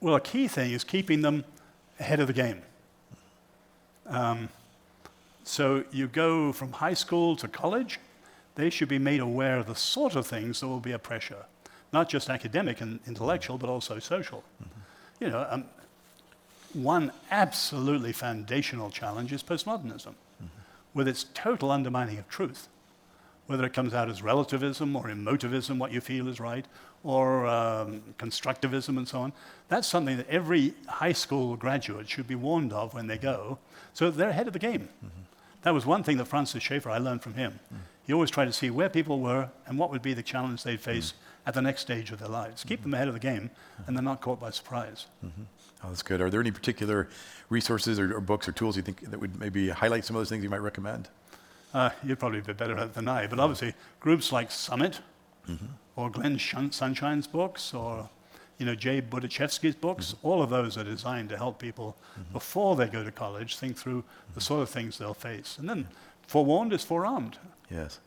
Well, a key thing is keeping them ahead of the game. So you go from high school to college, they should be made aware of the sort of things that will be a pressure, not just academic and intellectual, but also social. Mm-hmm. You know, one absolutely foundational challenge is postmodernism, mm-hmm. with its total undermining of truth, whether it comes out as relativism or emotivism, what you feel is right, or constructivism and so on. That's something that every high school graduate should be warned of when they go, so they're ahead of the game. Mm-hmm. That was one thing that Francis Schaeffer, I learned from him. Mm. He always tried to see where people were and what would be the challenge they'd face at the next stage of their lives. Keep them ahead of the game, and they're not caught by surprise. Mm-hmm. Oh, that's good. Are there any particular resources or books or tools you think that would maybe highlight some of those things you might recommend? You'd probably be better at it than I, but obviously groups like Summit, or Glenn Shun Sunshine's books, or Jay Budichevsky's books, all of those are designed to help people before they go to college think through the sort of things they'll face. And then forewarned is forearmed. Yes.